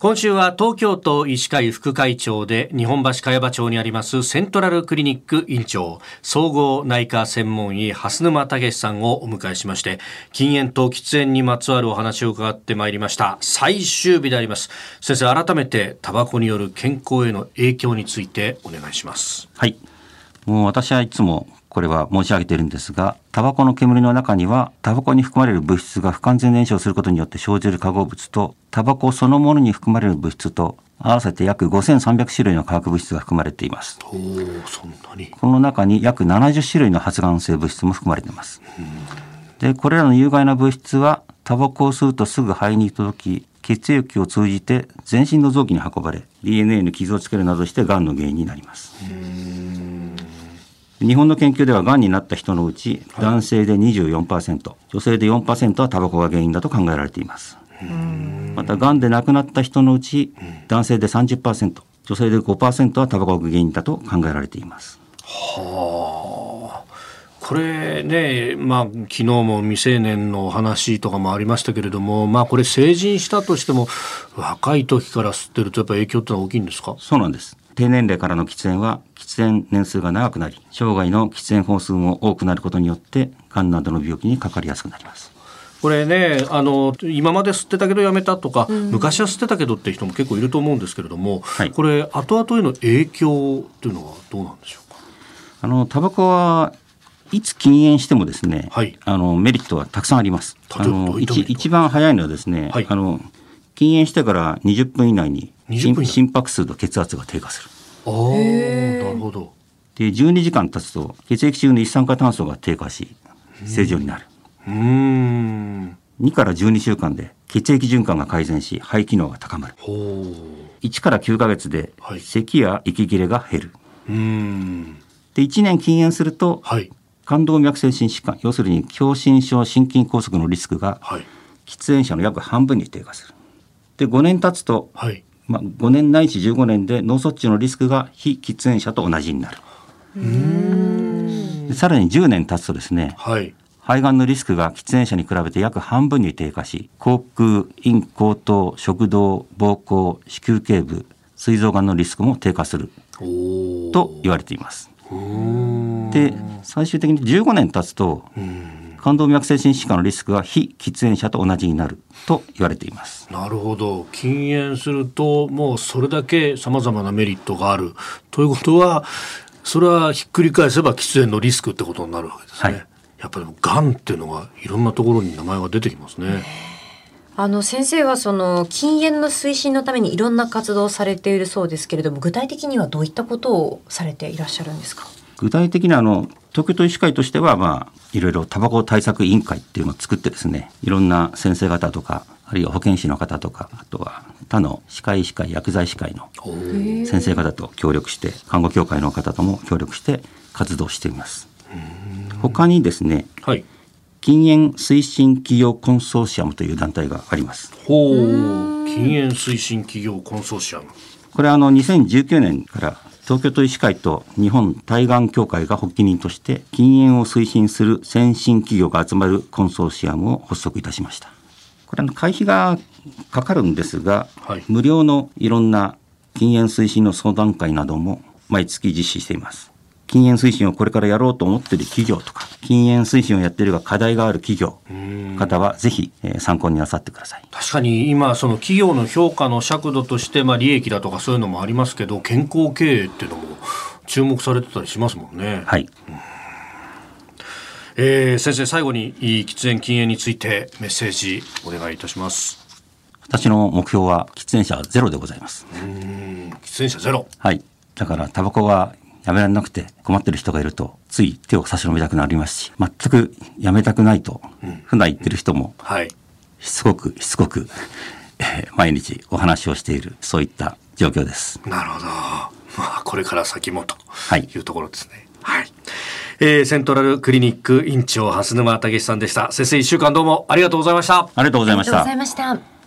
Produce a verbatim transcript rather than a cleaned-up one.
今週は東京都医師会副会長で日本橋茅場町にありますセントラルクリニック院長、総合内科専門医蓮沼毅さんをお迎えしまして、禁煙と喫煙にまつわるお話を伺ってまいりました。最終日であります。先生、改めてタバコによる健康への影響についてお願いします。はい、もう私はいつもこれは申し上げているんですが、タバコの煙の中にはタバコに含まれる物質が不完全燃焼することによって生じる化合物と、タバコそのものに含まれる物質と合わせて約ごせんさんびゃくしゅるいの化学物質が含まれています。おー、そんなに。この中に約ななじゅっしゅるいの発がん性物質も含まれています。で、これらの有害な物質はタバコを吸うとすぐ肺に届き、血液を通じて全身の臓器に運ばれ、 ディーエヌエー に傷をつけるなどしてがんの原因になります。日本の研究では、がんになった人のうち男性で にじゅうよんパーセント、女性で よんパーセント はタバコが原因だと考えられています。また、がんで亡くなった人のうち男性で さんじゅっパーセント、女性で ごパーセント はタバコが原因だと考えられています。はあ、これね、まあ、昨日も未成年の話とかもありましたけれども、まあ、これ成人したとしても若い時から吸ってるとやっぱり影響ってのは大きいんですか？そうなんです。低年齢からの喫煙は喫煙年数が長くなり、生涯の喫煙本数も多くなることによってがんなどの病気にかかりやすくなります。これね、あの今まで吸ってたけどやめたとか、うん、昔は吸ってたけどって人も結構いると思うんですけれども、はい、これ後々への影響というのはどうなんでしょうか？あのタバコはいつ禁煙してもですね、はい、あのメリットはたくさんあります。あの一番早いのはですね、はい、あの禁煙してからにじゅっぷん以内に心拍数と血圧が低下する。あー、なるほど。で、じゅうにじかん経つと血液中の一酸化炭素が低下し正常になる。うーん、にからじゅうにしゅうかんで血液循環が改善し肺機能が高まる。ほう。いちからきゅうかげつで咳や息切れが減る。うーん。で、いちねん禁煙すると、はい、冠動脈性心疾患、要するに狭心症心筋梗塞のリスクが、はい、喫煙者の約半分に低下する。で、ごねん経つと、はい、まあ、ごねんないしじゅうごねんで脳卒中のリスクが非喫煙者と同じになる。うーん。で、さらにじゅうねん経つとですね、はい、肺がんのリスクが喫煙者に比べて約半分に低下し、口腔、咽喉頭、食道、膀胱、子宮頸部、膵臓がんのリスクも低下すると言われています。で、最終的にじゅうごねん経つと、うん、冠動脈性心疾患のリスクが非喫煙者と同じになると言われています。なるほど。禁煙するともうそれだけさまざまなメリットがあるということは、それはひっくり返せば喫煙のリスクってことになるわけですね、はい、やっぱりがんっていうのがいろんなところに名前が出てきますね。あの先生はその禁煙の推進のためにいろんな活動をされているそうですけれども、具体的にはどういったことをされていらっしゃるんですか？具体的にあの東京都医師会としては、まあ、いろいろタバコ対策委員会っていうのを作ってですね、いろんな先生方とか、あるいは保健師の方とか、あとは他の歯科医師会、薬剤師会の先生方と協力して、看護協会の方とも協力して活動しています。他にですね、はい、禁煙推進企業コンソーシアムという団体があります。ほう。禁煙推進企業コンソーシアム、これはあのにせんじゅうきゅうねんから東京都医師会と日本対がん協会が発起人として、禁煙を推進する先進企業が集まるコンソーシアムを発足いたしました。これは会費がかかるんですが、はい、無料のいろんな禁煙推進の相談会なども毎月実施しています。禁煙推進をこれからやろうと思っている企業とか、禁煙推進をやっているが課題がある企業方はぜひ参考になさってください。確かに今その企業の評価の尺度として、まあ、利益だとかそういうのもありますけど、健康経営っていうのも注目されてたりしますもんね。はい、えー、先生、最後に喫煙禁煙についてメッセージお願いいたします。私の目標は喫煙者ゼロでございます。うーん、喫煙者ゼロ。はい、だからタバコはやめられなくて困ってる人がいると、つい手を差し伸べたくなりますし、全くやめたくないと普段言ってる人も、うん、はい、しつこくしつこく毎日お話をしている、そういった状況です。なるほど。まあ、これから先もというところですね。はい、はい、えー、セントラルクリニック院長蓮沼毅さんでした。先生、いっしゅうかんどうもありがとうございました。ありがとうございました。